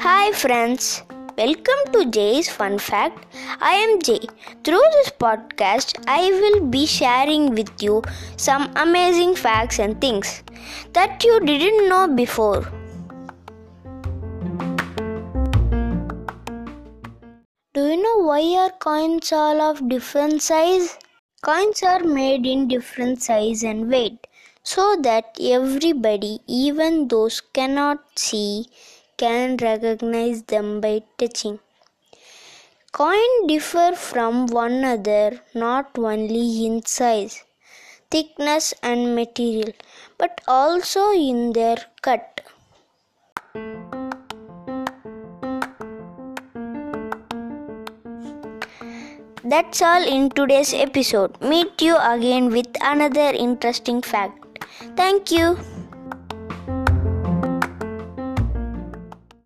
Hi friends, welcome to Jay's Fun Fact. I am Jay. Through this podcast, I will be sharing with you some amazing facts and things that you didn't know before. Do you know why are coins all of different size? Coins are made in different size and weight, so that everybody, even those cannot see, can recognize them by touching. Coins differ from one another not only in size, thickness and material, but also in their cut. That's all in today's episode. Meet you again with another interesting fact. Thank you.